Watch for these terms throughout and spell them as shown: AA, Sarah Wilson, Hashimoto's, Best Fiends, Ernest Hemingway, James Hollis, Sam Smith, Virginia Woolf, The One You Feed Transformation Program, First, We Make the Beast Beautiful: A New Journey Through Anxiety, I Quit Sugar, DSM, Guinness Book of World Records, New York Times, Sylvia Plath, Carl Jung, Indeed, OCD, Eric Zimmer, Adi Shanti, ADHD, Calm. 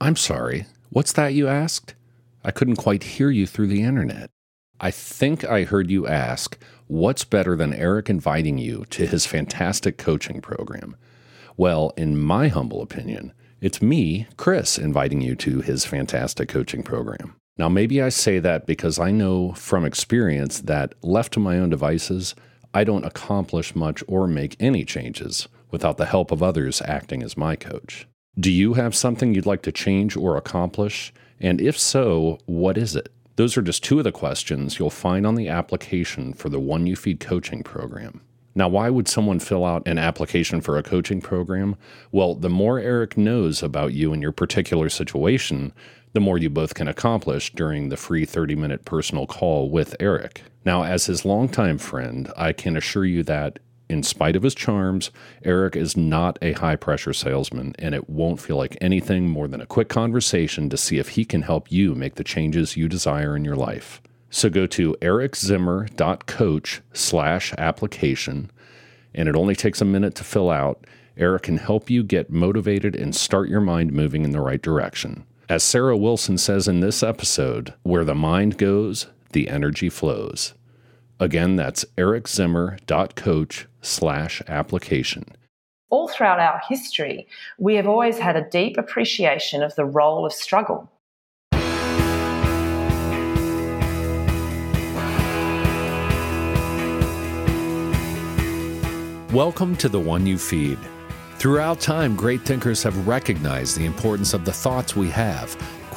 I'm sorry, what's that you asked? I couldn't quite hear you through the internet. I think I heard you ask, what's better than Eric inviting you to his fantastic coaching program? Well, in my humble opinion, it's me, Chris, inviting you to his fantastic coaching program. Now, maybe I say that because I know from experience that left to my own devices, I don't accomplish much or make any changes without the help of others acting as my coach. Do you have something you'd like to change or accomplish? And if so, what is it? Those are just two of the questions you'll find on the application for the One You Feed coaching program. Now, why would someone fill out an application for a coaching program? Well, the more Eric knows about you and your particular situation, the more you both can accomplish during the free 30-minute personal call with Eric. Now, as his longtime friend, I can assure you that, in spite of his charms, Eric is not a high-pressure salesman, and it won't feel like anything more than a quick conversation to see if he can help you make the changes you desire in your life. So go to ericzimmer.coach/application, and it only takes a minute to fill out. Eric can help you get motivated and start your mind moving in the right direction. As Sarah Wilson says in this episode, where the mind goes, the energy flows. Again, that's ericzimmer.coach/application. All throughout our history, we have always had a deep appreciation of the role of struggle. Welcome to The One You Feed. Throughout time, great thinkers have recognized the importance of the thoughts we have.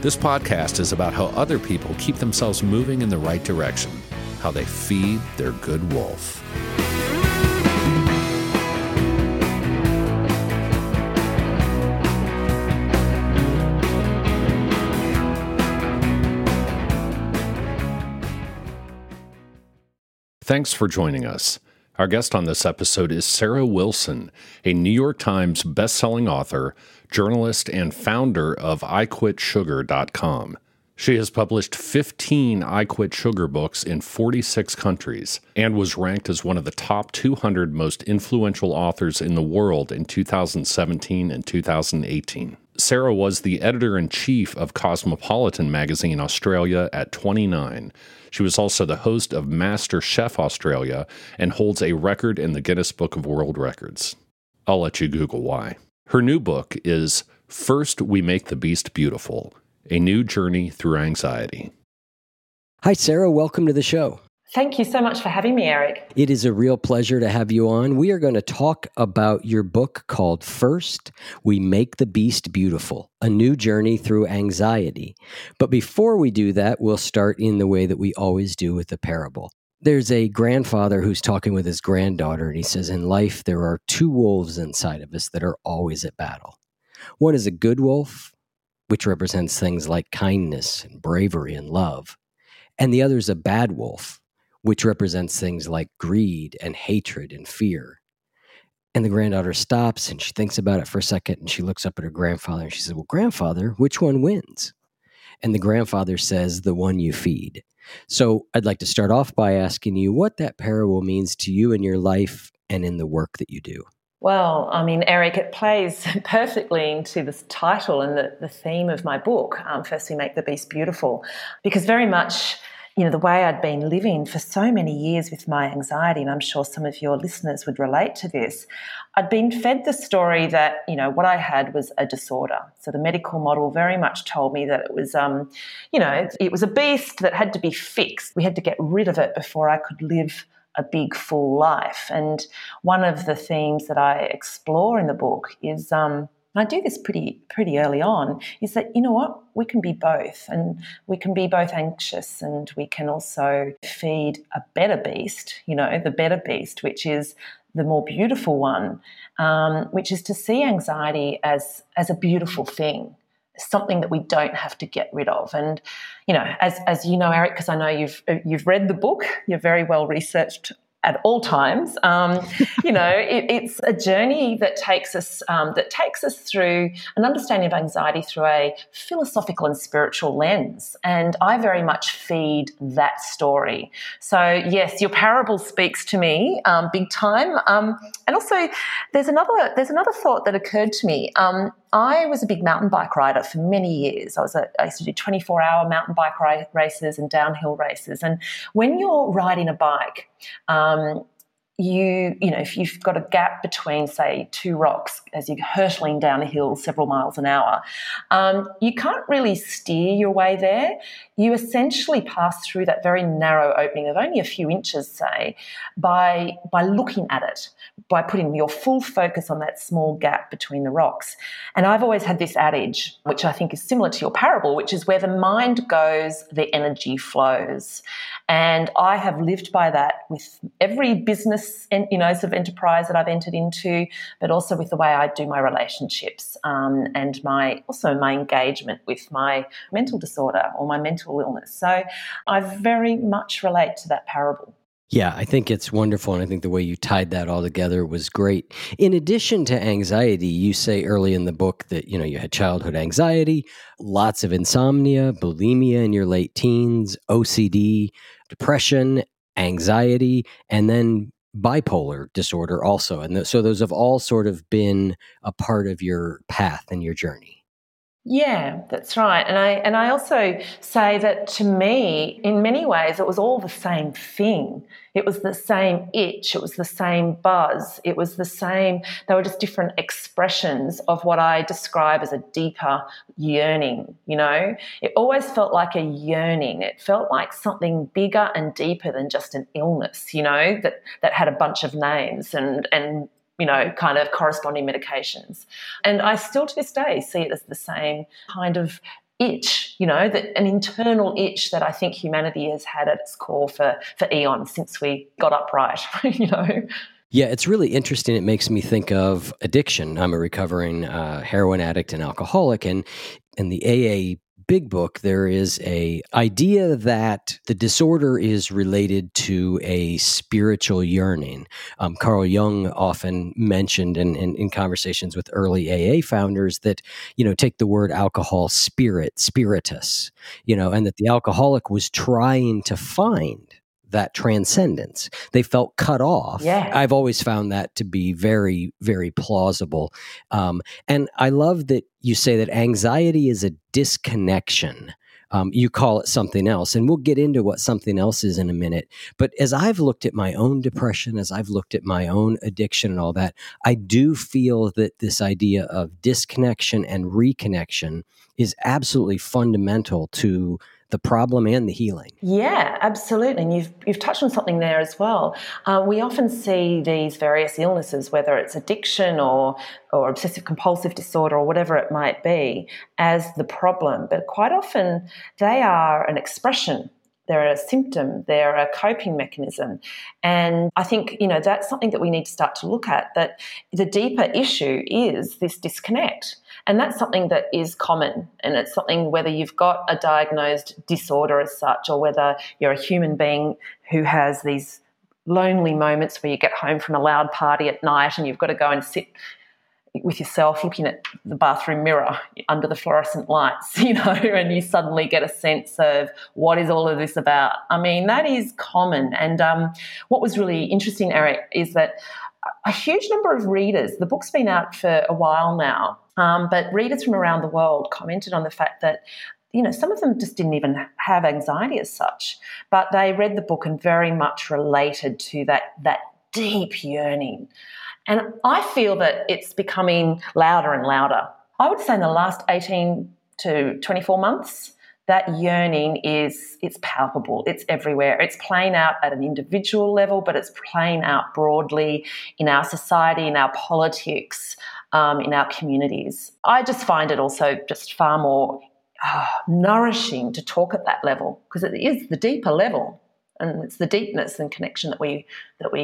This podcast is about how other people keep themselves moving in the right direction, how they feed their good wolf. Thanks for joining us. Our guest on this episode is Sarah Wilson, a New York Times best-selling author, journalist, and founder of iquitsugar.com. She has published 15 I Quit Sugar books in 46 countries and was ranked as one of the top 200 most influential authors in the world in 2017 and 2018. Sarah was the editor-in-chief of Cosmopolitan Magazine Australia at 29. She was also the host of Master Chef Australia and holds a record in the Guinness Book of World Records. I'll let you Google why. Her new book is First, We Make the Beast Beautiful: A New Journey Through Anxiety. Hi, Sarah. Welcome to the show. Thank you so much for having me, Eric. It is a real pleasure to have you on. We are going to talk about your book called First, We Make the Beast Beautiful: A New Journey Through Anxiety. But before we do that, we'll start in the way that we always do with a parable. There's a grandfather who's talking with his granddaughter, and he says, in life, there are two wolves inside of us that are always at battle. One is a good wolf, which represents things like kindness and bravery and love. And the other is a bad wolf, which represents things like greed and hatred and fear. And the granddaughter stops and she thinks about it for a second and she looks up at her grandfather and she says, well, grandfather, which one wins? And the grandfather says, the one you feed. So I'd like to start off by asking you what that parable means to you in your life and in the work that you do. Well, I mean, Eric, it plays perfectly into this title and the theme of my book, First We Make the Beast Beautiful, because very much, you know, the way I'd been living for so many years with my anxiety, and I'm sure some of your listeners would relate to this, I'd been fed the story that, you know, what I had was a disorder. So the medical model very much told me that it was, it was a beast that had to be fixed. We had to get rid of it before I could live a big, full life. And one of the themes that I explore in the book is, and I do this pretty early on, is that, you know what, we can be both. And we can be both anxious and we can also feed a better beast, you know, the better beast, which is the more beautiful one, which is to see anxiety as a beautiful thing. something that we don't have to get rid of. And, you know, as you know, Eric, because I know you've read the book, you're very well researched at all times. You know, it's a journey that takes us through an understanding of anxiety through a philosophical and spiritual lens. And I very much feed that story. So yes, your parable speaks to me big time. And also, there's another thought that occurred to me. I was a big mountain bike rider for many years. I used to do 24-hour mountain bike races and downhill races. And when you're riding a bike, you know, if you've got a gap between, say, two rocks as you're hurtling down a hill several miles an hour, you can't really steer your way there. You essentially pass through that very narrow opening of only a few inches, say, by looking at it, by putting your full focus on that small gap between the rocks. And I've always had this adage, which I think is similar to your parable, which is where the mind goes, the energy flows. And I have lived by that with every business, you know, sort of enterprise that I've entered into, but also with the way I do my relationships and my engagement with my mental disorder or my mental illness. So I very much relate to that parable. Yeah, I think it's wonderful, and I think the way you tied that all together was great. In addition to anxiety, you say early in the book that, you know, you had childhood anxiety, lots of insomnia, bulimia in your late teens, OCD, depression, anxiety, and then bipolar disorder also. And so those have all sort of been a part of your path and your journey. Yeah, that's right. And I also say that to me, in many ways, it was all the same thing. It was the same itch. It was the same buzz. It was the same. They were just different expressions of what I describe as a deeper yearning, you know. It always felt like a yearning. It felt like something bigger and deeper than just an illness, you know, that had a bunch of names and you know, kind of corresponding medications. And I still to this day see it as the same kind of itch, you know, that an internal itch that I think humanity has had at its core for eons since we got upright, you know. Yeah, it's really interesting. It makes me think of addiction. I'm a recovering heroin addict and alcoholic, and in the AA big book, there is a idea that the disorder is related to a spiritual yearning. Carl Jung often mentioned in conversations with early AA founders that, you know, take the word alcohol, spirit, spiritus, you know, and that the alcoholic was trying to find that transcendence. They felt cut off. Yeah. I've always found that to be very, very plausible. And I love that you say that anxiety is a disconnection. You call it something else, and we'll get into what something else is in a minute. But as I've looked at my own depression, as I've looked at my own addiction and all that, I do feel that this idea of disconnection and reconnection is absolutely fundamental to the problem and the healing. Yeah, absolutely. And you've touched on something there as well. We often see these various illnesses, whether it's addiction or obsessive compulsive disorder or whatever it might be, as the problem. But quite often they are an expression. They're a symptom. They're a coping mechanism. And I think, you know, that's something that we need to start to look at, that the deeper issue is this disconnect. And that's something that is common, and it's something whether you've got a diagnosed disorder as such or whether you're a human being who has these lonely moments where you get home from a loud party at night and you've got to go and sit with yourself looking at the bathroom mirror under the fluorescent lights, you know, and you suddenly get a sense of what is all of this about. I mean, that is common. And what was really interesting, Eric, is that a huge number of readers, the book's been out for a while now, but readers from around the world commented on the fact that, you know, some of them just didn't even have anxiety as such, but they read the book and very much related to that deep yearning. And I feel that it's becoming louder and louder. I would say in the last 18 to 24 months, that yearning it's palpable, it's everywhere. It's playing out at an individual level, but it's playing out broadly in our society, in our politics, in our communities. I just find it also just far more nourishing to talk at that level, because it is the deeper level and it's the deepness and connection that we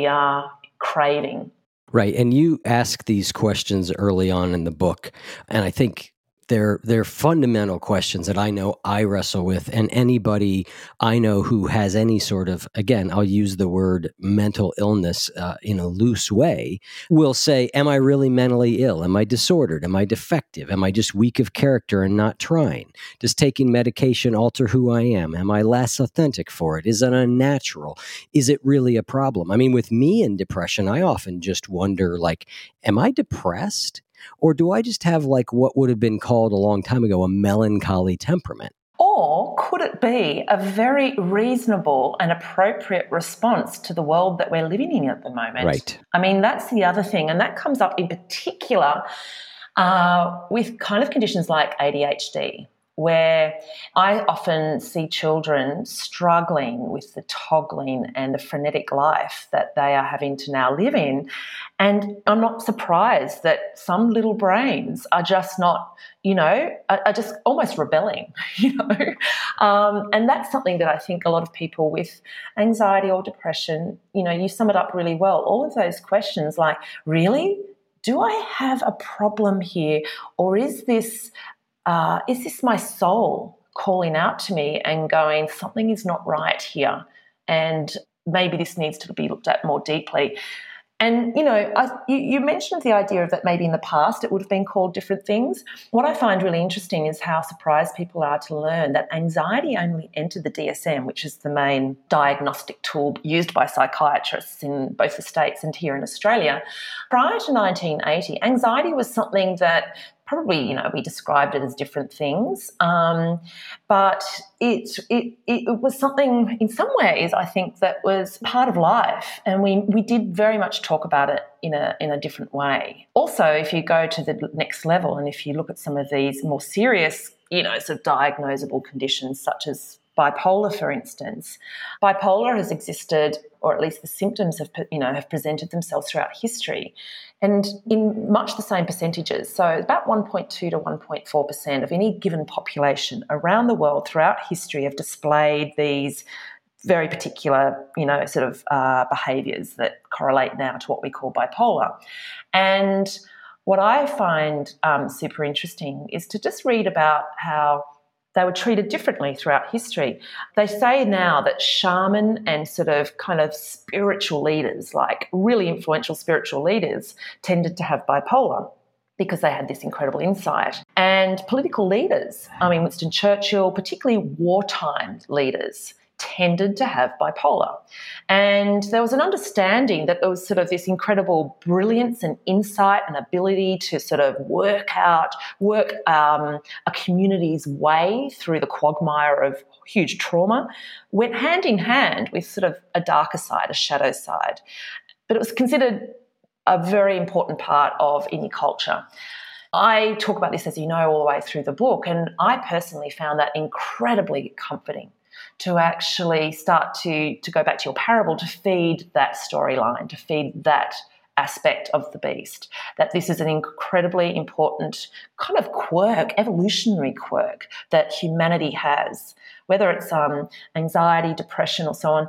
are craving. Right. And you ask these questions early on in the book. And I think They're fundamental questions that I know I wrestle with, and anybody I know who has any sort of, again, I'll use the word mental illness in a loose way, will say, am I really mentally ill? Am I disordered? Am I defective? Am I just weak of character and not trying? Does taking medication alter who I am? Am I less authentic for it? Is it unnatural? Is it really a problem? I mean, with me in depression, I often just wonder, like, am I depressed? Or do I just have like what would have been called a long time ago a melancholy temperament? Or could it be a very reasonable and appropriate response to the world that we're living in at the moment? Right. I mean, that's the other thing. And that comes up in particular with kind of conditions like ADHD, where I often see children struggling with the toggling and the frenetic life that they are having to now live in. And I'm not surprised that some little brains are just not, you know, are just almost rebelling, you know. And that's something that I think a lot of people with anxiety or depression, you know, you sum it up really well. All of those questions like, really? Do I have a problem here? Or is this my soul calling out to me and going, something is not right here, and maybe this needs to be looked at more deeply? And, you know, you mentioned the idea of that maybe in the past it would have been called different things. What I find really interesting is how surprised people are to learn that anxiety only entered the DSM, which is the main diagnostic tool used by psychiatrists in both the States and here in Australia. Prior to 1980, anxiety was something that probably, you know, we described it as different things, but it was something in some ways I think that was part of life, and we did very much talk about it in a different way. Also, if you go to the next level and if you look at some of these more serious, you know, sort of diagnosable conditions such as bipolar, for instance. Bipolar has existed, or at least the symptoms have presented themselves throughout history, and in much the same percentages. So about 1.2 to 1.4% of any given population around the world throughout history have displayed these very particular, you know, sort of behaviours that correlate now to what we call bipolar. And what I find super interesting is to just read about how they were treated differently throughout history. They say now that shaman and sort of kind of spiritual leaders, like really influential spiritual leaders, tended to have bipolar because they had this incredible insight. And political leaders, I mean, Winston Churchill, particularly wartime leaders, tended to have bipolar. And there was an understanding that there was sort of this incredible brilliance and insight and ability to sort of work a community's way through the quagmire of huge trauma, went hand in hand with sort of a darker side, a shadow side. But it was considered a very important part of any culture. I talk about this, as you know, all the way through the book, and I personally found that incredibly comforting, to actually start to go back to your parable, to feed that storyline, to feed that aspect of the beast, that this is an incredibly important kind of quirk, evolutionary quirk that humanity has, whether it's anxiety, depression or so on.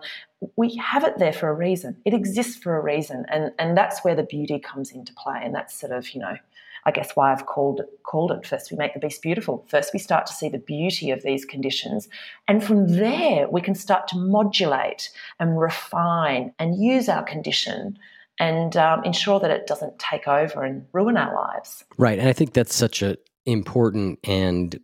We have it there for a reason. It exists for a reason, and that's where the beauty comes into play, and that's sort of, you know, I guess why I've called it First We Make the Beast Beautiful. First we start to see the beauty of these conditions, and from there we can start to modulate and refine and use our condition and ensure that it doesn't take over and ruin our lives. Right, and I think that's such an important and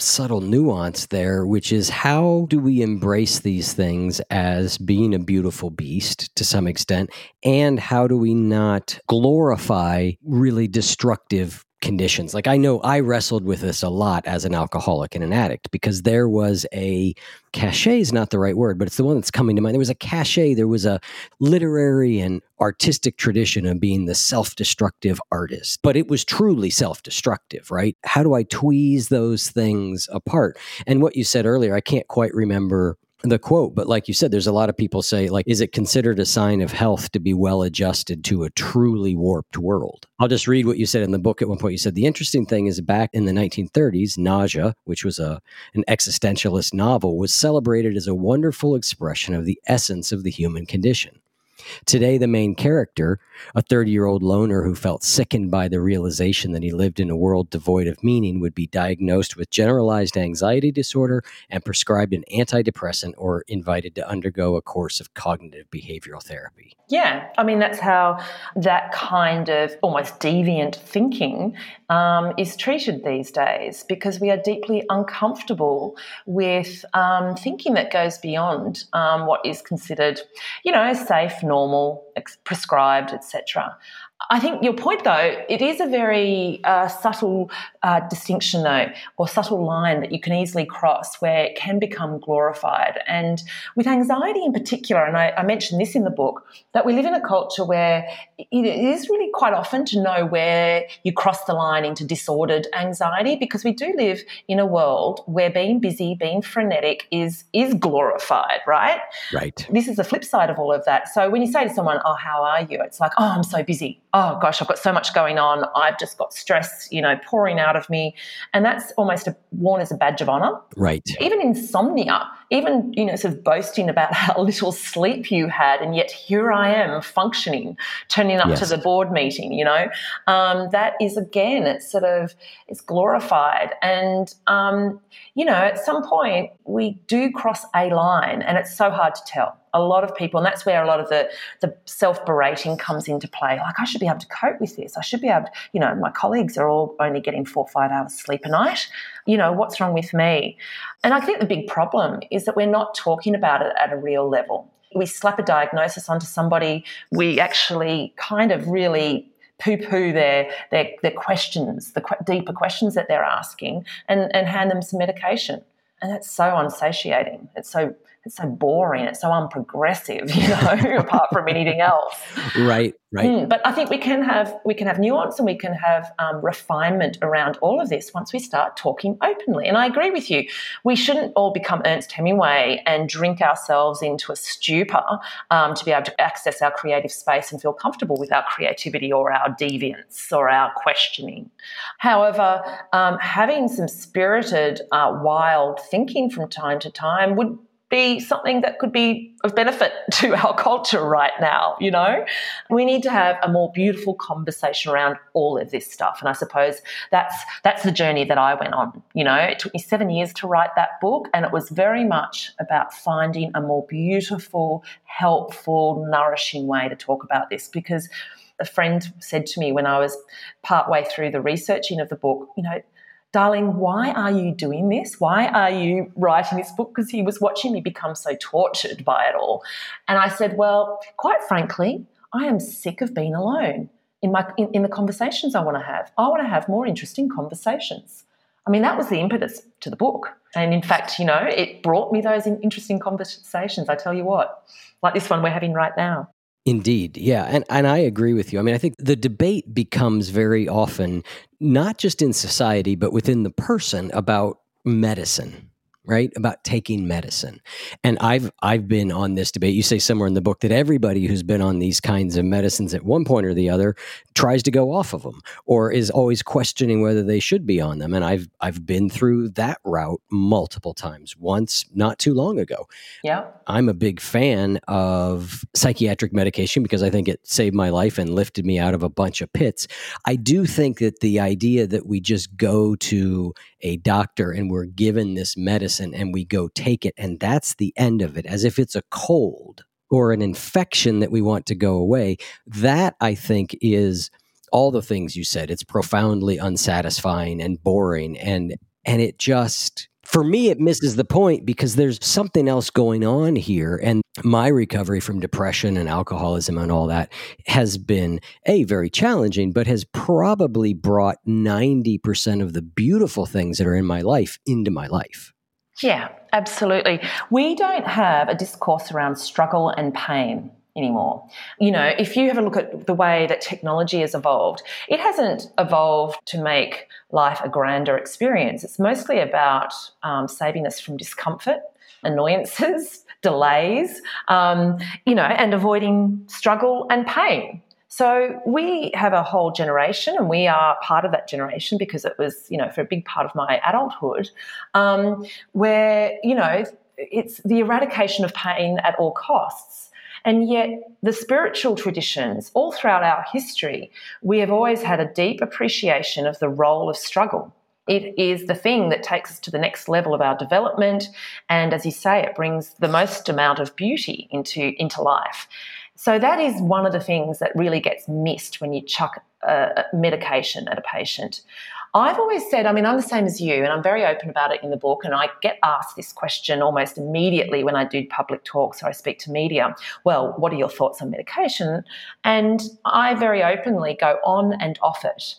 subtle nuance there, which is how do we embrace these things as being a beautiful beast to some extent, and how do we not glorify really destructive conditions? Like, I know I wrestled with this a lot as an alcoholic and an addict, because there was a cachet, is not the right word, but it's the one that's coming to mind. There was a cachet, there was a literary and artistic tradition of being the self-destructive artist, but it was truly self-destructive, right? How do I tweeze those things apart? And what you said earlier, I can't quite remember the quote, but like you said, there's a lot of people say, like, is it considered a sign of health to be well adjusted to a truly warped world? I'll just read what you said in the book at one point. You said, the interesting thing is back in the 1930s, nausea, which was an existentialist novel, was celebrated as a wonderful expression of the essence of the human condition. Today, the main character, a 30-year-old loner who felt sickened by the realization that he lived in a world devoid of meaning, would be diagnosed with generalized anxiety disorder and prescribed an antidepressant or invited to undergo a course of cognitive behavioral therapy. Yeah, I mean, that's how that kind of almost deviant thinking is treated these days, because we are deeply uncomfortable with thinking that goes beyond what is considered, you know, safe, normal, prescribed, etc. I think your point, though, it is a very subtle distinction, though, or subtle line that you can easily cross where it can become glorified. And with anxiety in particular, and I mentioned this in the book, that we live in a culture where it is really quite often to know where you cross the line into disordered anxiety, because we do live in a world where being busy, being frenetic is glorified, right? Right. This is the flip side of all of that. So when you say to someone, oh, how are you? It's like, oh, I'm so busy. Oh, gosh, I've got so much going on. I've just got stress, you know, pouring out of me. And that's almost worn as a badge of honour. Right. Even insomnia, even, you know, sort of boasting about how little sleep you had, and yet here I am functioning, turning up to the board meeting, you know. That is, again, it's sort of, it's glorified. And, you know, at some point we do cross a line, and it's so hard to tell. A lot of people, and that's where a lot of the self-berating comes into play. Like, I should be able to cope with this. I should be able to, you know, my colleagues are all only getting 4 or 5 hours sleep a night. You know, what's wrong with me? And I think the big problem is that we're not talking about it at a real level. We slap a diagnosis onto somebody. We actually kind of really poo-poo their questions, the deeper questions that they're asking, and hand them some medication. And that's so unsatiating. It's so boring. It's so unprogressive, you know, apart from anything else. Right, right. But I think we can have nuance, and we can have refinement around all of this once we start talking openly. And I agree with you. We shouldn't all become Ernest Hemingway and drink ourselves into a stupor to be able to access our creative space and feel comfortable with our creativity or our deviance or our questioning. However, having some spirited, wild thinking from time to time would be something that could be of benefit to our culture right now, you know. We need to have a more beautiful conversation around all of this stuff, and I suppose that's the journey that I went on, you know. It took me 7 years to write that book, and it was very much about finding a more beautiful, helpful, nourishing way to talk about this, because a friend said to me when I was partway through the researching of the book, you know, darling, why are you doing this? Why are you writing this book? Because he was watching me become so tortured by it all. And I said, well, quite frankly, I am sick of being alone in the conversations I want to have. I want to have more interesting conversations. I mean, that was the impetus to the book. And, in fact, you know, it brought me those interesting conversations, I tell you what, like this one we're having right now. Indeed, yeah, and I agree with you. I mean, I think the debate becomes very often, not just in society, but within the person, about medicine, right? About taking medicine. And I've been on this debate. You say somewhere in the book that everybody who's been on these kinds of medicines at one point or the other tries to go off of them or is always questioning whether they should be on them. And I've been through that route multiple times, once not too long ago. Yeah. I'm a big fan of psychiatric medication because I think it saved my life and lifted me out of a bunch of pits. I do think that the idea that we just go to a doctor and we're given this medicine and we go take it and that's the end of it, as if it's a cold or an infection that we want to go away, that I think is all the things you said. It's profoundly unsatisfying and boring, and it just... For me, it misses the point because there's something else going on here. And my recovery from depression and alcoholism and all that has been, A, very challenging, but has probably brought 90% of the beautiful things that are in my life into my life. Yeah, absolutely. We don't have a discourse around struggle and pain anymore. You know, if you have a look at the way that technology has evolved, it hasn't evolved to make life a grander experience. It's mostly about saving us from discomfort, annoyances, delays, you know, and avoiding struggle and pain. So we have a whole generation, and we are part of that generation because it was, you know, for a big part of my adulthood, where, you know, it's the eradication of pain at all costs. And yet the spiritual traditions, all throughout our history, we have always had a deep appreciation of the role of struggle. It is the thing that takes us to the next level of our development, and as you say, it brings the most amount of beauty into life. So that is one of the things that really gets missed when you chuck medication at a patient. I've always said, I mean, I'm the same as you, and I'm very open about it in the book, and I get asked this question almost immediately when I do public talks or I speak to media. Well, what are your thoughts on medication? And I very openly go on and off it.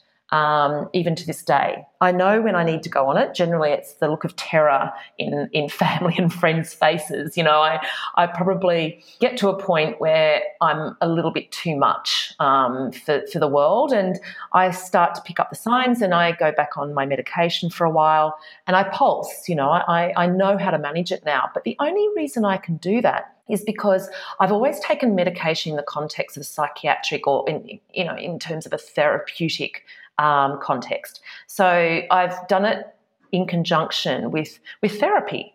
Even to this day. I know when I need to go on it. Generally it's the look of terror in family and friends' faces. You know, I probably get to a point where I'm a little bit too much for the world, and I start to pick up the signs and I go back on my medication for a while and I pulse. You know, I know how to manage it now. But the only reason I can do that is because I've always taken medication in the context of a psychiatric or in terms of a therapeutic context. So I've done it in conjunction with therapy.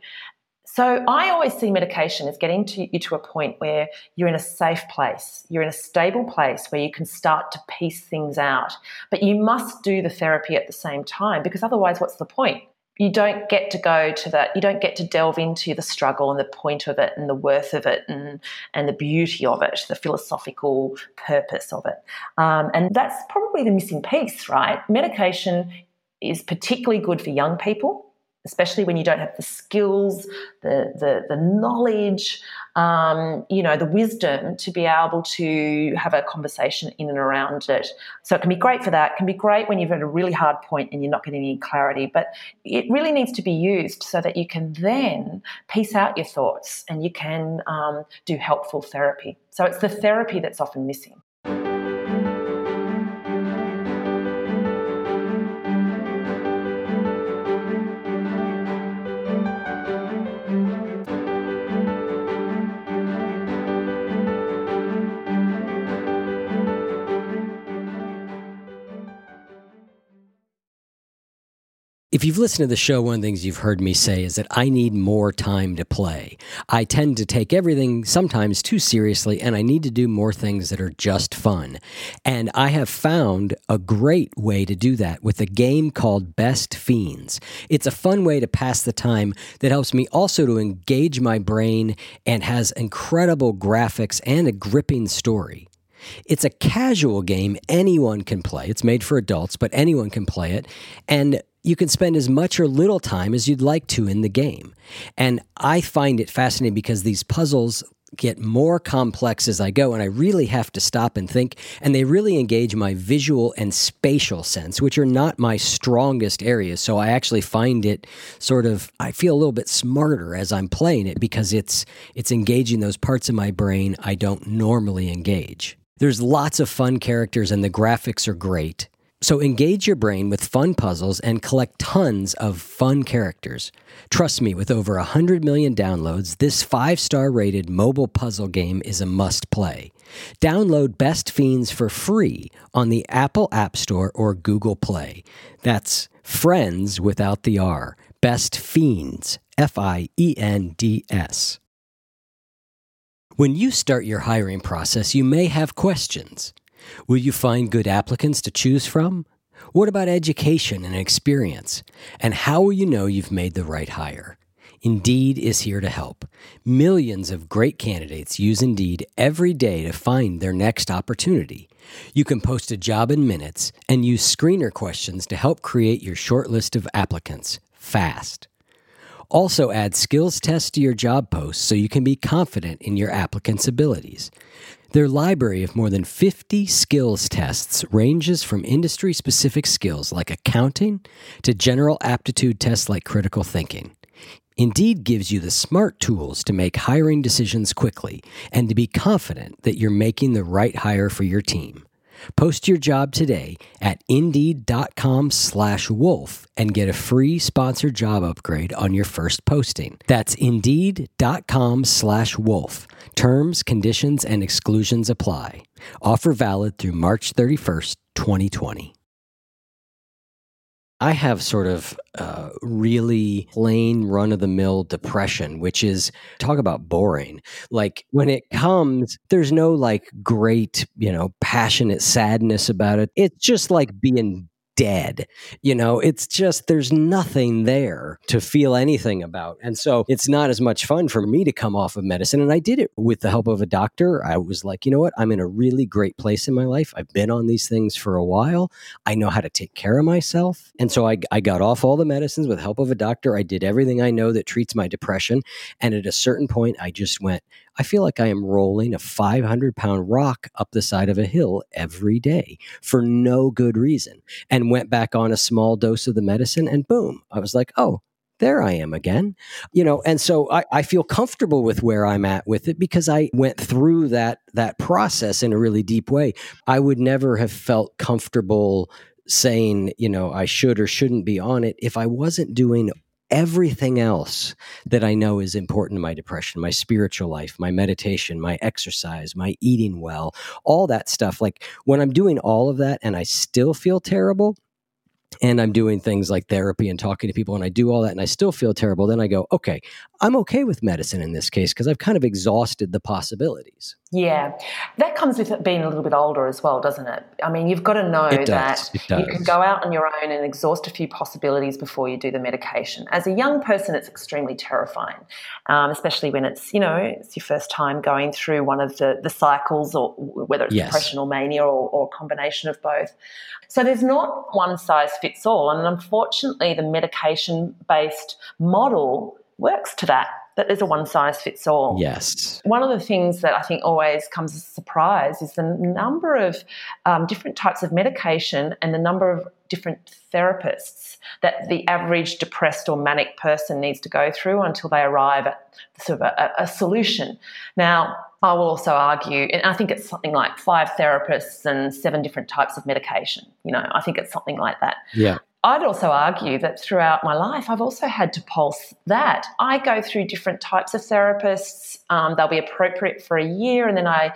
So I always see medication as getting you to a point where you're in a safe place, you're in a stable place where you can start to piece things out. But you must do the therapy at the same time, because otherwise what's the point? You don't get to go to that, you don't get to delve into the struggle and the point of it and the worth of it and the beauty of it, the philosophical purpose of it. And that's probably the missing piece, right? Medication is particularly good for young people, especially when you don't have the skills, the knowledge, the wisdom to be able to have a conversation in and around it. So it can be great for that. It can be great when you've had a really hard point and you're not getting any clarity, but it really needs to be used so that you can then piece out your thoughts and you can do helpful therapy. So it's the therapy that's often missing. If you've listened to the show, one of the things you've heard me say is that I need more time to play. I tend to take everything sometimes too seriously, and I need to do more things that are just fun. And I have found a great way to do that with a game called Best Fiends. It's a fun way to pass the time that helps me also to engage my brain and has incredible graphics and a gripping story. It's a casual game anyone can play. It's made for adults, but anyone can play it. And you can spend as much or little time as you'd like to in the game. And I find it fascinating because these puzzles get more complex as I go, and I really have to stop and think, and they really engage my visual and spatial sense, which are not my strongest areas. So I actually find it I feel a little bit smarter as I'm playing it because it's engaging those parts of my brain I don't normally engage. There's lots of fun characters and the graphics are great. So engage your brain with fun puzzles and collect tons of fun characters. Trust me, with over 100 million downloads, this 5-star rated mobile puzzle game is a must play. Download Best Fiends for free on the Apple App Store or Google Play. That's friends without the R. Best Fiends, Fiends. When you start your hiring process, you may have questions. Will you find good applicants to choose from? What about education and experience? And how will you know you've made the right hire? Indeed is here to help. Millions of great candidates use Indeed every day to find their next opportunity. You can post a job in minutes and use screener questions to help create your short list of applicants fast. Also add skills tests to your job posts so you can be confident in your applicants' abilities. Their library of more than 50 skills tests ranges from industry-specific skills like accounting to general aptitude tests like critical thinking. Indeed gives you the smart tools to make hiring decisions quickly and to be confident that you're making the right hire for your team. Post your job today at Indeed.com/Wolf and get a free sponsored job upgrade on your first posting. That's Indeed.com/Wolf. Terms, conditions, and exclusions apply. Offer valid through March 31st, 2020. I have sort of really plain run-of-the-mill depression, which is, talk about boring. Like when it comes, there's no like great, passionate sadness about it. It's just like being dead. It's just, there's nothing there to feel anything about. And so it's not as much fun for me to come off of medicine. And I did it with the help of a doctor. I was like, you know what? I'm in a really great place in my life. I've been on these things for a while. I know how to take care of myself. And so I got off all the medicines with the help of a doctor. I did everything I know that treats my depression. And at a certain point, I just went, I feel like I am rolling a 500-pound rock up the side of a hill every day for no good reason, and went back on a small dose of the medicine, and boom, I was like, oh, there I am again. And so I feel comfortable with where I'm at with it because I went through that process in a really deep way. I would never have felt comfortable saying, I should or shouldn't be on it if I wasn't doing everything else that I know is important to my depression, my spiritual life, my meditation, my exercise, my eating well, all that stuff. Like when I'm doing all of that and I still feel terrible, and I'm doing things like therapy and talking to people, and I do all that and I still feel terrible, then I go, okay, I'm okay with medicine in this case because I've kind of exhausted the possibilities. Yeah. That comes with it being a little bit older as well, doesn't it? I mean, you've got to know that you can go out on your own and exhaust a few possibilities before you do the medication. As a young person, it's extremely terrifying, especially when it's, it's your first time going through one of the cycles, or whether it's depression or mania or a combination of both. So there's not one size fits all. And unfortunately, the medication-based model works to that there's a one-size-fits-all. Yes. One of the things that I think always comes as a surprise is the number of different types of medication and the number of different therapists that the average depressed or manic person needs to go through until they arrive at sort of a solution. Now, I will also argue, and I think it's something like 5 therapists and 7 different types of medication. I think it's something like that. Yeah. I'd also argue that throughout my life, I've also had to pulse that. I go through different types of therapists. They'll be appropriate for a year, and then I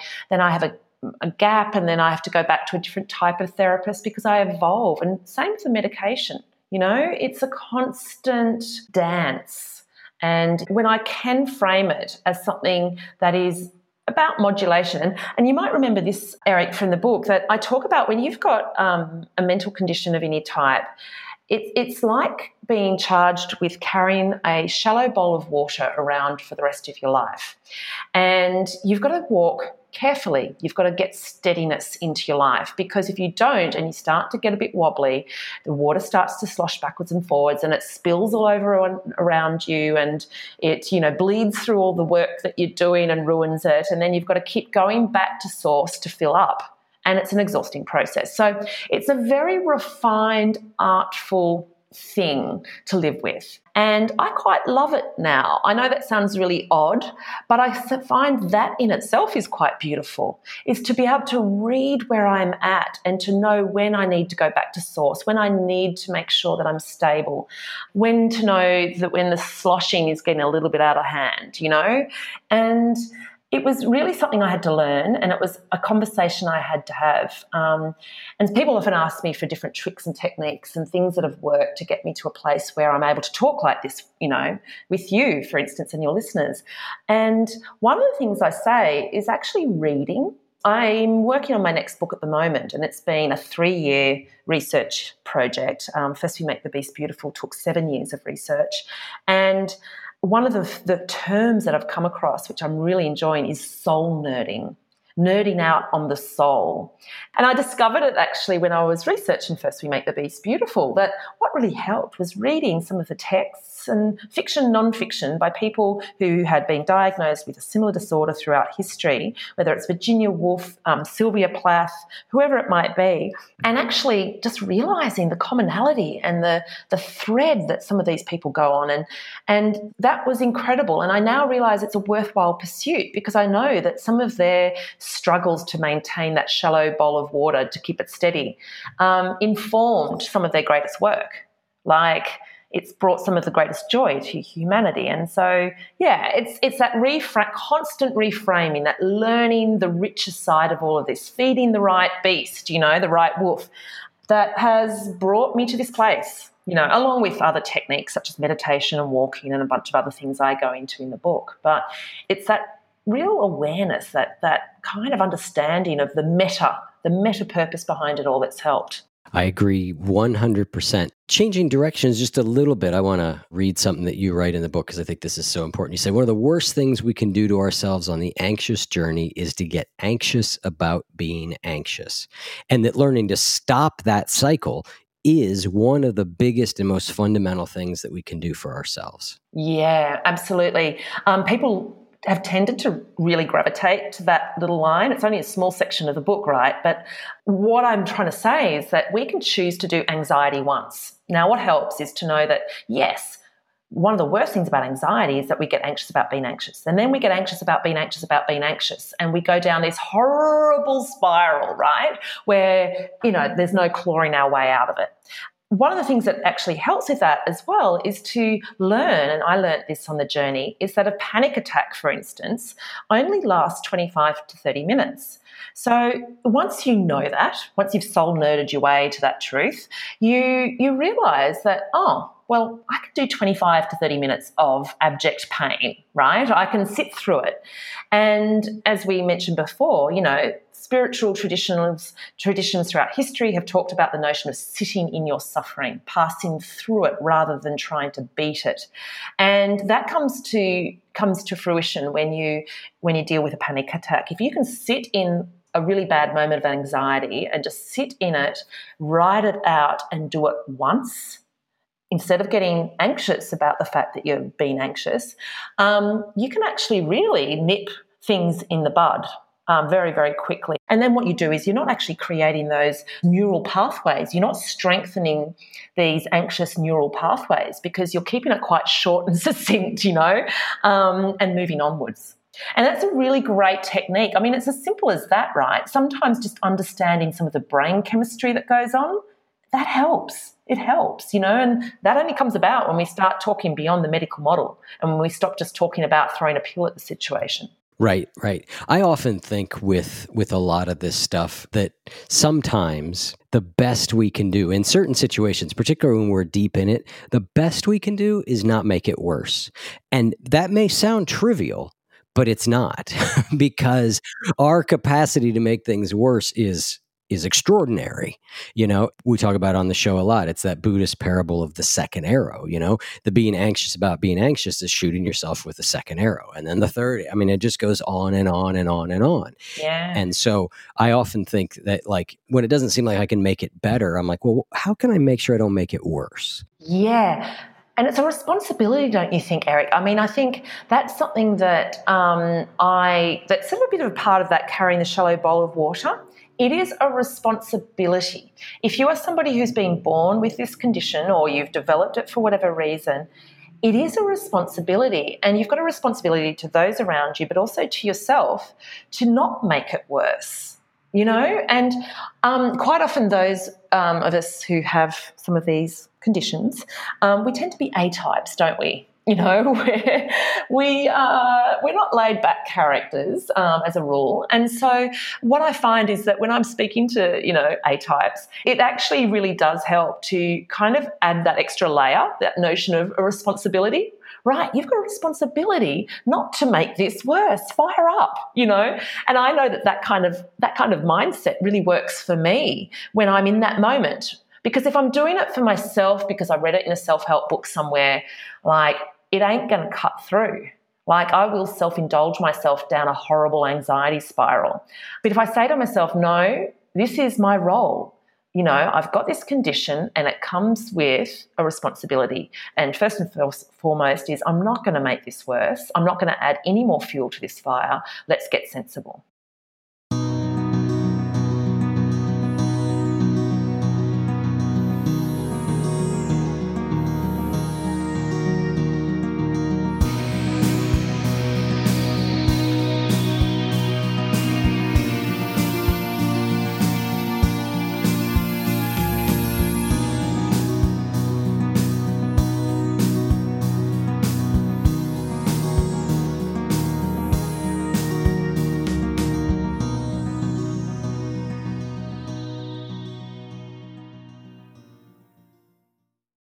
have a gap, and then I have to go back to a different type of therapist because I evolve. And same with the medication. It's a constant dance. And when I can frame it as something that is about modulation, and you might remember this, Eric, from the book, that I talk about when you've got a mental condition of any type, it's like being charged with carrying a shallow bowl of water around for the rest of your life. And you've got to walk carefully. You've got to get steadiness into your life, because if you don't and you start to get a bit wobbly, the water starts to slosh backwards and forwards, and it spills all over around you, and it bleeds through all the work that you're doing and ruins it. And then you've got to keep going back to source to fill up. And it's an exhausting process. So it's a very refined, artful thing to live with. And I quite love it now. I know that sounds really odd, but I find that in itself is quite beautiful, is to be able to read where I'm at and to know when I need to go back to source, when I need to make sure that I'm stable, when to know that when the sloshing is getting a little bit out of hand, and it was really something I had to learn, and it was a conversation I had to have. And people often ask me for different tricks and techniques and things that have worked to get me to a place where I'm able to talk like this, with you, for instance, and your listeners. And one of the things I say is actually reading. I'm working on my next book at the moment, and it's been a 3-year research project. First, We Make the Beast Beautiful took 7 years of research. And one of the terms that I've come across, which I'm really enjoying, is soul nerding out on the soul. And I discovered it actually when I was researching First We Make the Beast Beautiful, that what really helped was reading some of the texts, and fiction, non-fiction, by people who had been diagnosed with a similar disorder throughout history, whether it's Virginia Woolf, Sylvia Plath, whoever it might be, and actually just realising the commonality and the thread that some of these people go on. And that was incredible. And I now realise it's a worthwhile pursuit, because I know that some of their struggles to maintain that shallow bowl of water to keep it steady informed some of their greatest work. Like, it's brought some of the greatest joy to humanity. And so, yeah, it's that constant reframing, that learning the richer side of all of this, feeding the right beast, the right wolf, that has brought me to this place. you know, along with other techniques such as meditation and walking and a bunch of other things I go into in the book. But it's that real awareness, that kind of understanding of the meta purpose behind it all that's helped. I agree 100%. Changing directions just a little bit, I want to read something that you write in the book because I think this is so important. You say, one of the worst things we can do to ourselves on the anxious journey is to get anxious about being anxious, and that learning to stop that cycle is one of the biggest and most fundamental things that we can do for ourselves. Yeah, absolutely. People have tended to really gravitate to that little line. It's only a small section of the book, right? But what I'm trying to say is that we can choose to do anxiety once. Now, what helps is to know that, yes, one of the worst things about anxiety is that we get anxious about being anxious. And then we get anxious about being anxious about being anxious. And we go down this horrible spiral, right, where, you know, there's no clawing our way out of it. One of the things that actually helps with that as well is to learn, and I learnt this on the journey, is that a panic attack, for instance, only lasts 25 to 30 minutes. So once you know that, once you've soul nerded your way to that truth, you realise that, oh, well, I can do 25 to 30 minutes of abject pain, right? I can sit through it. And as we mentioned before, you know, spiritual traditions throughout history have talked about the notion of sitting in your suffering, passing through it rather than trying to beat it. And that comes to fruition when you deal with a panic attack. If you can sit in a really bad moment of anxiety and just sit in it, ride it out and do it once, instead of getting anxious about the fact that you've been anxious, you can actually really nip things in the bud very, very quickly. And then what you do is you're not actually creating those neural pathways. You're not strengthening these anxious neural pathways because you're keeping it quite short and succinct, you know, and moving onwards. And that's a really great technique. I mean, it's as simple as that, right? Sometimes just understanding some of the brain chemistry that goes on, that helps. It helps, you know, and that only comes about when we start talking beyond the medical model and when we stop just talking about throwing a pill at the situation. Right, right. I often think with a lot of this stuff that sometimes the best we can do in certain situations, particularly when we're deep in it, the best we can do is not make it worse. And that may sound trivial, but it's not because our capacity to make things worse is extraordinary. You know, we talk about on the show a lot. It's that Buddhist parable of the second arrow, you know, the being anxious about being anxious is shooting yourself with the second arrow. And then the third, I mean, it just goes on and on and on and on. Yeah. And so I often think that, like, when it doesn't seem like I can make it better, I'm like, well, how can I make sure I don't make it worse? Yeah. And it's a responsibility, don't you think, Eric? I mean, I think that's something that that's sort of a bit of a part of that carrying the shallow bowl of water. It is a responsibility. If you are somebody who's been born with this condition or you've developed it for whatever reason, it is a responsibility, and you've got a responsibility to those around you but also to yourself to not make it worse, you know. And quite often those of us who have some of these conditions, we tend to be A-types, don't we? You know, we're not laid-back characters as a rule. And so what I find is that when I'm speaking to, you know, A-types, it actually really does help to kind of add that extra layer, that notion of a responsibility. Right, you've got a responsibility not to make this worse. Fire up, you know. And I know that that kind of mindset really works for me when I'm in that moment. Because if I'm doing it for myself because I read it in a self-help book somewhere, like, it ain't going to cut through. Like, I will self-indulge myself down a horrible anxiety spiral. But if I say to myself, no, this is my role, you know, I've got this condition and it comes with a responsibility. And first and foremost is I'm not going to make this worse. I'm not going to add any more fuel to this fire. Let's get sensible.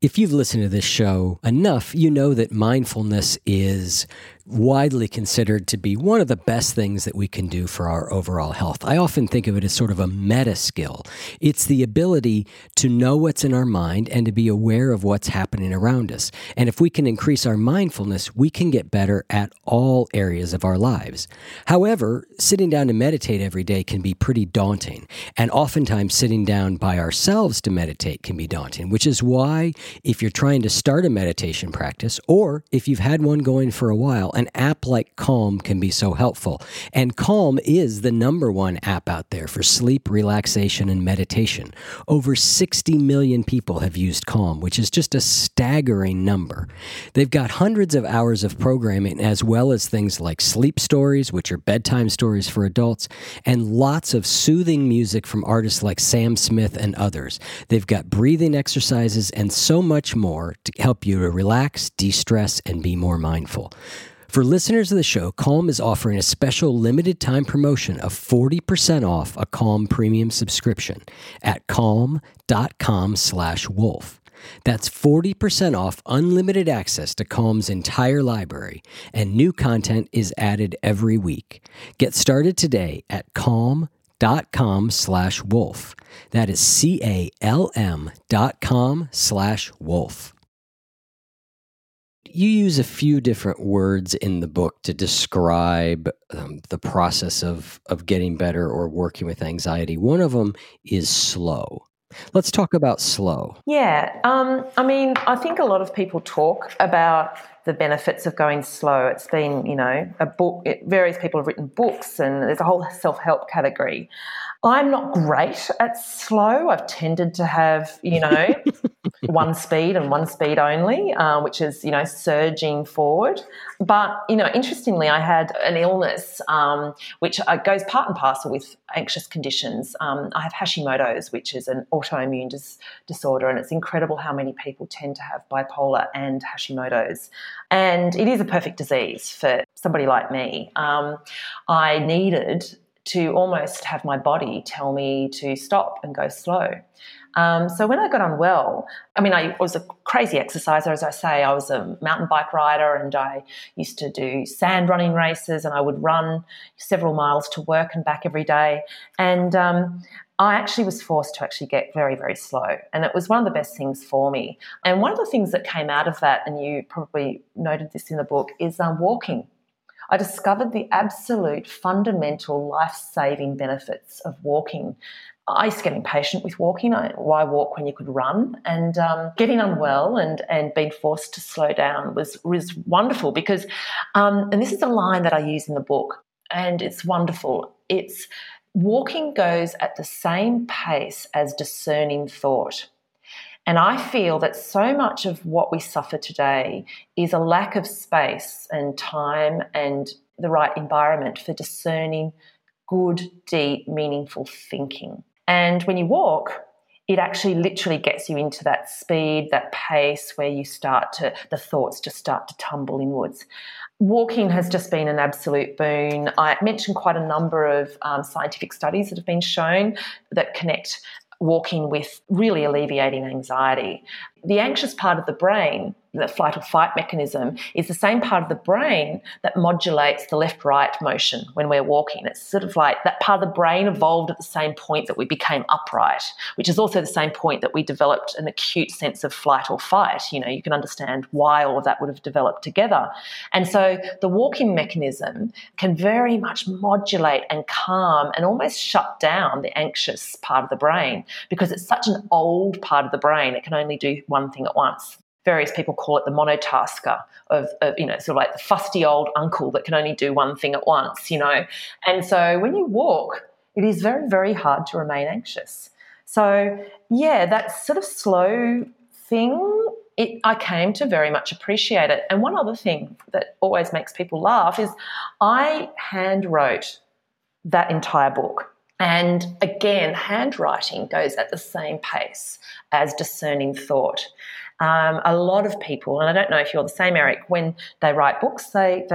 If you've listened to this show enough, you know that mindfulness is widely considered to be one of the best things that we can do for our overall health. I often think of it as sort of a meta skill. It's the ability to know what's in our mind and to be aware of what's happening around us. And if we can increase our mindfulness, we can get better at all areas of our lives. However, sitting down to meditate every day can be pretty daunting. And oftentimes sitting down by ourselves to meditate can be daunting, which is why if you're trying to start a meditation practice, or if you've had one going for a while, an app like Calm can be so helpful. And Calm is the #1 app out there for sleep, relaxation, and meditation. Over 60 million people have used Calm, which is just a staggering number. They've got hundreds of hours of programming, as well as things like sleep stories, which are bedtime stories for adults, and lots of soothing music from artists like Sam Smith and others. They've got breathing exercises and so much more to help you to relax, de-stress, and be more mindful. For listeners of the show, Calm is offering a special limited time promotion of 40% off a Calm premium subscription at calm.com/wolf. That's 40% off unlimited access to Calm's entire library, and new content is added every week. Get started today at calm.com/wolf. That is calm.com/wolf. You use a few different words in the book to describe the process of getting better or working with anxiety. One of them is slow. Let's talk about slow. Yeah. I think a lot of people talk about the benefits of going slow. It's been, a book, various people have written books, and there's a whole self-help category. I'm not great at slow. I've tended to have, one speed and one speed only, which is, surging forward. But, interestingly, I had an illness which goes part and parcel with anxious conditions. I have Hashimoto's, which is an autoimmune disorder, and it's incredible how many people tend to have bipolar and Hashimoto's. And it is a perfect disease for somebody like me. I needed to almost have my body tell me to stop and go slow. So when I got unwell, I was a crazy exerciser, as I say. I was a mountain bike rider, and I used to do sand running races, and I would run several miles to work and back every day. And I actually was forced to get very, very slow, and it was one of the best things for me. And one of the things that came out of that, and you probably noted this in the book, is walking. I discovered the absolute fundamental life-saving benefits of walking. I used to get impatient with walking. Why walk when you could run? And getting unwell and being forced to slow down was wonderful because, and this is a line that I use in the book, and it's wonderful. It's walking goes at the same pace as discerning thought. And I feel that so much of what we suffer today is a lack of space and time and the right environment for discerning good, deep, meaningful thinking. And when you walk, it actually literally gets you into that speed, that pace where you the thoughts just start to tumble inwards. Walking has just been an absolute boon. I mentioned quite a number of scientific studies that have been shown that connect walking with really alleviating anxiety. The anxious part of the brain, the flight or fight mechanism, is the same part of the brain that modulates the left-right motion when we're walking. It's sort of like that part of the brain evolved at the same point that we became upright, which is also the same point that we developed an acute sense of flight or fight. You can understand why all of that would have developed together. And so the walking mechanism can very much modulate and calm and almost shut down the anxious part of the brain because it's such an old part of the brain. It can only do one thing at once. Various people call it the monotasker of sort of like the fusty old uncle that can only do one thing at once, And so when you walk, it is very, very hard to remain anxious. So, yeah, that sort of slow thing, I came to very much appreciate it. And one other thing that always makes people laugh is I handwrote that entire book. And again, handwriting goes at the same pace as discerning thought. A lot of people, and I don't know if you're the same, Eric, when they write books, they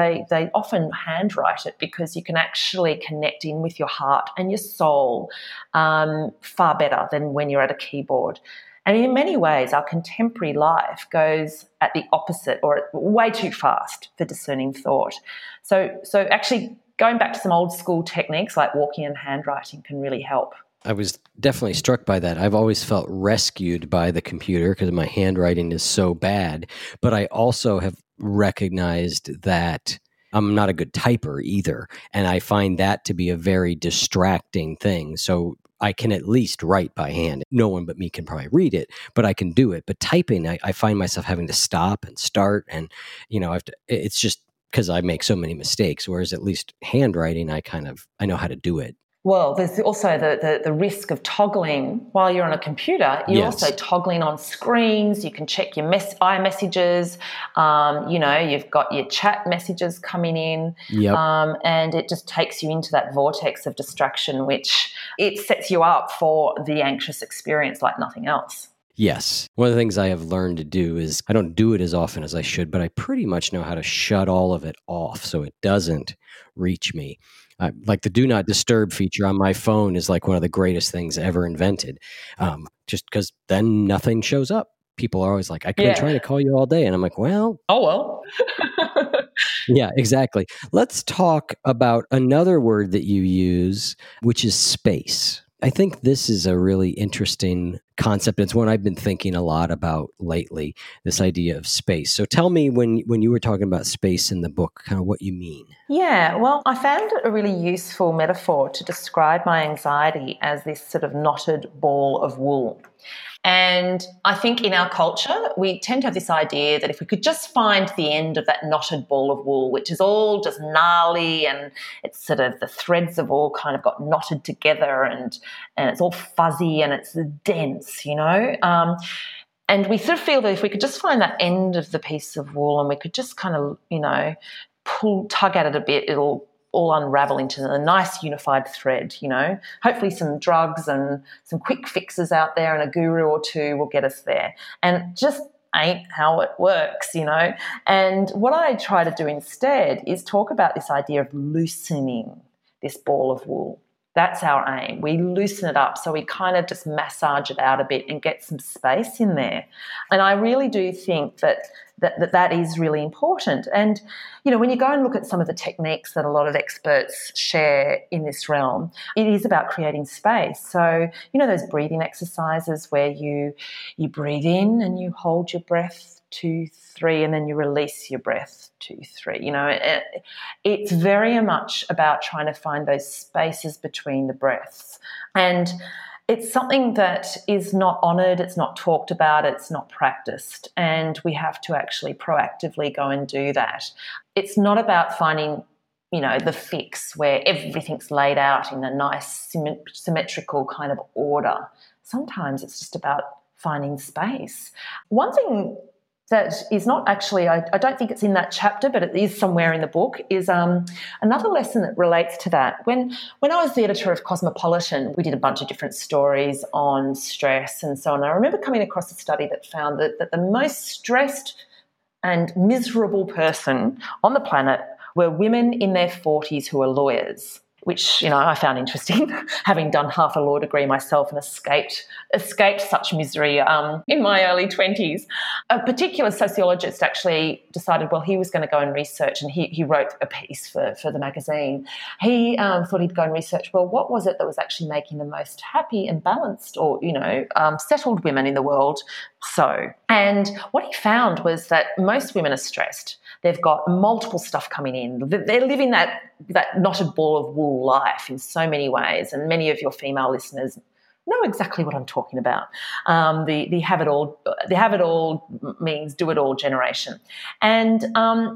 often handwrite it because you can actually connect in with your heart and your soul far better than when you're at a keyboard. And in many ways, our contemporary life goes at the opposite or way too fast for discerning thought. So actually going back to some old school techniques like walking and handwriting can really help. I was definitely struck by that. I've always felt rescued by the computer because my handwriting is so bad. But I also have recognized that I'm not a good typer either. And I find that to be a very distracting thing. So I can at least write by hand. No one but me can probably read it, but I can do it. But typing, I find myself having to stop and start. And, you know, it's just because I make so many mistakes. Whereas at least handwriting, I know how to do it. Well, there's also the risk of toggling while you're on a computer. You're yes. also toggling on screens. You can check your iMessages. You've got your chat messages coming in. Yep. And it just takes you into that vortex of distraction, which it sets you up for the anxious experience like nothing else. Yes. One of the things I have learned to do is I don't do it as often as I should, but I pretty much know how to shut all of it off so it doesn't reach me. Like the do not disturb feature on my phone is like one of the greatest things ever invented, just because then nothing shows up. People are always like, I've been trying to call you all day. And I'm like, well. Yeah, exactly. Let's talk about another word that you use, which is space. I think this is a really interesting concept. It's one I've been thinking a lot about lately, this idea of space. So tell me when you were talking about space in the book, kind of what you mean. Yeah, well, I found it a really useful metaphor to describe my anxiety as this sort of knotted ball of wool. And I think in our culture, we tend to have this idea that if we could just find the end of that knotted ball of wool, which is all just gnarly and it's sort of the threads have all kind of got knotted together and it's all fuzzy and it's dense, you know. And we sort of feel that if we could just find that end of the piece of wool and we could just kind of, you know, tug at it a bit, it'll all unravel into a nice unified thread, you know. Hopefully some drugs and some quick fixes out there and a guru or two will get us there. And it just ain't how it works, you know. And what I try to do instead is talk about this idea of loosening this ball of wool. That's our aim. We loosen it up so we kind of just massage it out a bit and get some space in there. And I really do think that is really important. And, you know, when you go and look at some of the techniques that a lot of experts share in this realm, it is about creating space. So, you know, those breathing exercises where you breathe in and you hold your breath, 2, 3, and then you release your breath, 2, 3. You know, it's very much about trying to find those spaces between the breaths. And it's something that is not honoured, it's not talked about, it's not practiced, and we have to actually proactively go and do that. It's not about finding, you know, the fix where everything's laid out in a nice symmetrical kind of order. Sometimes it's just about finding space. One thing that is not actually, I don't think it's in that chapter, but it is somewhere in the book, is another lesson that relates to that. When I was the editor of Cosmopolitan, we did a bunch of different stories on stress and so on. I remember coming across a study that found that the most stressed and miserable person on the planet were women in their 40s who were lawyers, which, you know, I found interesting, having done half a law degree myself and escaped such misery in my early 20s. A particular sociologist actually decided, well, he was going to go and research, and he wrote a piece for the magazine. He thought he'd go and research, well, what was it that was actually making the most happy and balanced or, you know, settled women in the world so? And what he found was that most women are stressed. They've got multiple stuff coming in. They're living that knotted ball of wool life in so many ways, and many of your female listeners know exactly what I'm talking about. The have it all means do it all generation. And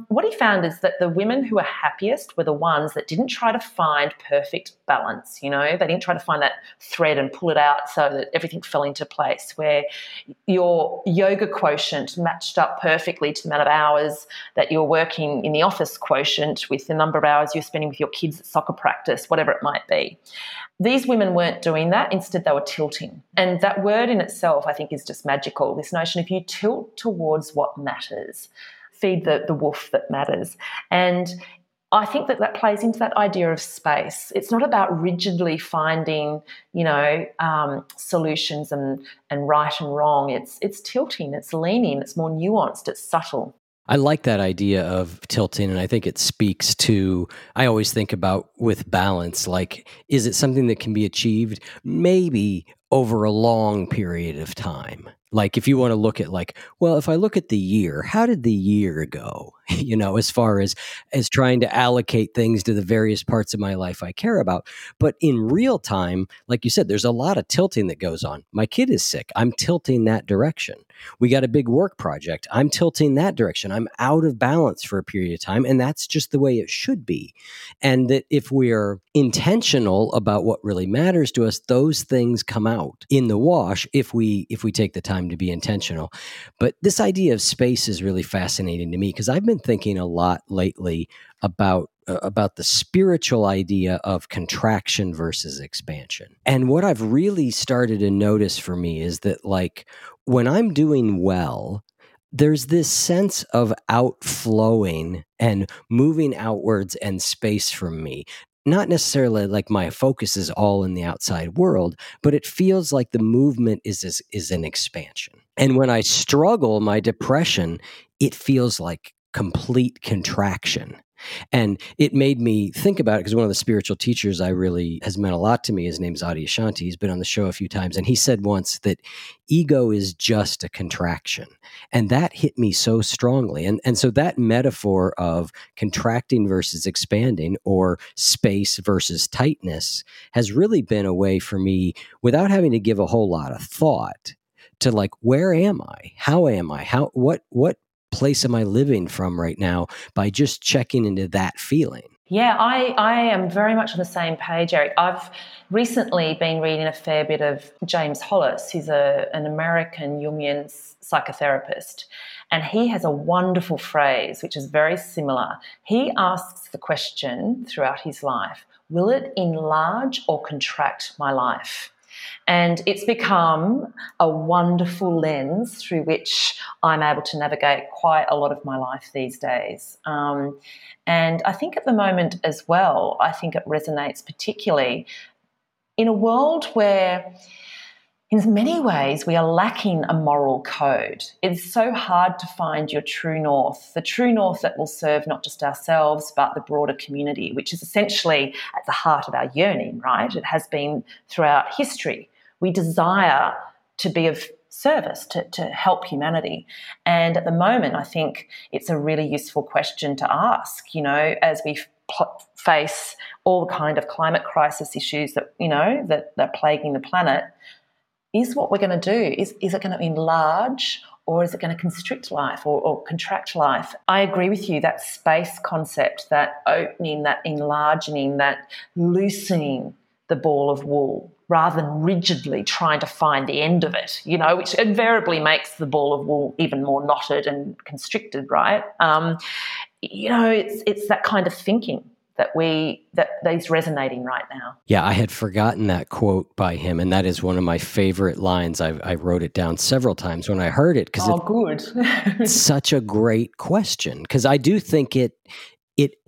what he found is that the women who were happiest were the ones that didn't try to find perfect balance. You know, they didn't try to find that thread and pull it out so that everything fell into place, where your yoga quotient matched up perfectly to the amount of hours that you're working in the office quotient with the number of hours you're spending with your kids at soccer practice, whatever it might be. These women weren't doing that. Instead, they were tilting. And that word in itself, I think, is just magical, this notion of you tilt towards what matters, feed the wolf that matters. And I think that that plays into that idea of space. It's not about rigidly finding, solutions and right and wrong. It's tilting, it's leaning, it's more nuanced, it's subtle. I like that idea of tilting, and I think it speaks to, I always think about with balance, like, is it something that can be achieved maybe over a long period of time? Like, if you want to look at if I look at the year, how did the year go? As far as trying to allocate things to the various parts of my life I care about. But in real time, like you said, there's a lot of tilting that goes on. My kid is sick. I'm tilting that direction. We got a big work project. I'm tilting that direction. I'm out of balance for a period of time. And that's just the way it should be. And that if we're intentional about what really matters to us, those things come out in the wash if we take the time to be intentional. But this idea of space is really fascinating to me, because I've been thinking a lot lately about the spiritual idea of contraction versus expansion. And what I've really started to notice for me is that, like, when I'm doing well, there's this sense of outflowing and moving outwards and space from me. Not necessarily like my focus is all in the outside world, but it feels like the movement is an expansion. And when I struggle, my depression, it feels like complete contraction. And it made me think about it, because one of the spiritual teachers has meant a lot to me. His name's Adi Shanti. He's been on the show a few times. And he said once that ego is just a contraction. And that hit me so strongly. And so that metaphor of contracting versus expanding, or space versus tightness, has really been a way for me, without having to give a whole lot of thought, to like, where am I? How am I? What place am I living from right now, by just checking into that feeling? Yeah, I am very much on the same page, Eric. I've recently been reading a fair bit of James Hollis, who's an American Jungian psychotherapist, and he has a wonderful phrase which is very similar. He asks the question throughout his life, will it enlarge or contract my life? And it's become a wonderful lens through which I'm able to navigate quite a lot of my life these days. And I think at the moment as well, I think it resonates particularly in a world where, in many ways, we are lacking a moral code. It's so hard to find your true north, the true north that will serve not just ourselves but the broader community, which is essentially at the heart of our yearning, right? It has been throughout history. We desire to be of service, to help humanity. And at the moment, I think it's a really useful question to ask, as we face all the kind of climate crisis issues that, that are plaguing the planet. Is what we're going to do, is it going to enlarge, or is it going to constrict life or contract life? I agree with you, that space concept, that opening, that enlarging, that loosening the ball of wool, rather than rigidly trying to find the end of it, which invariably makes the ball of wool even more knotted and constricted, right? It's that kind of thinking that is resonating right now. Yeah, I had forgotten that quote by him, and that is one of my favorite lines. I wrote it down several times when I heard it, because it's such a great question. Because I do think it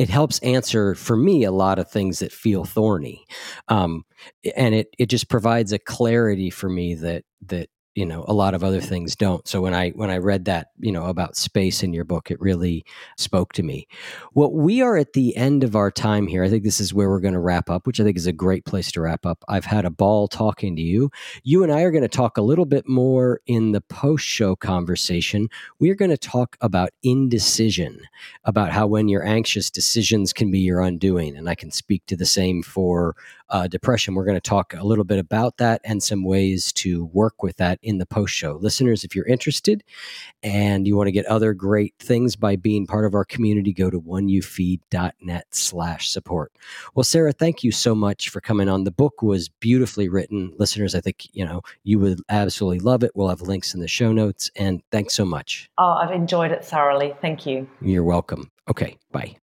helps answer for me a lot of things that feel thorny, and it just provides a clarity for me that a lot of other things don't. So when I read that, about space in your book, it really spoke to me. Well, we are at the end of our time here. I think this is where we're going to wrap up, which I think is a great place to wrap up. I've had a ball talking to you. You and I are going to talk a little bit more in the post-show conversation. We're going to talk about indecision, about how when you're anxious, decisions can be your undoing. And I can speak to the same for depression. We're going to talk a little bit about that and some ways to work with that in the post show. Listeners, if you're interested and you want to get other great things by being part of our community, go to oneyoufeed.net/support. Well, Sarah, thank you so much for coming on. The book was beautifully written. Listeners, I think, you would absolutely love it. We'll have links in the show notes, and thanks so much. Oh, I've enjoyed it thoroughly. Thank you. You're welcome. Okay. Bye.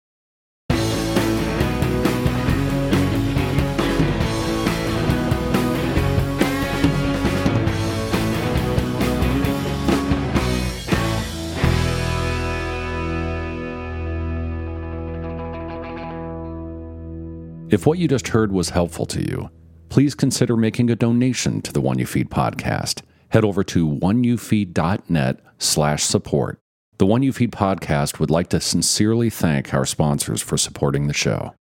If what you just heard was helpful to you, please consider making a donation to the One You Feed podcast. Head over to oneyoufeed.net/support. The One You Feed podcast would like to sincerely thank our sponsors for supporting the show.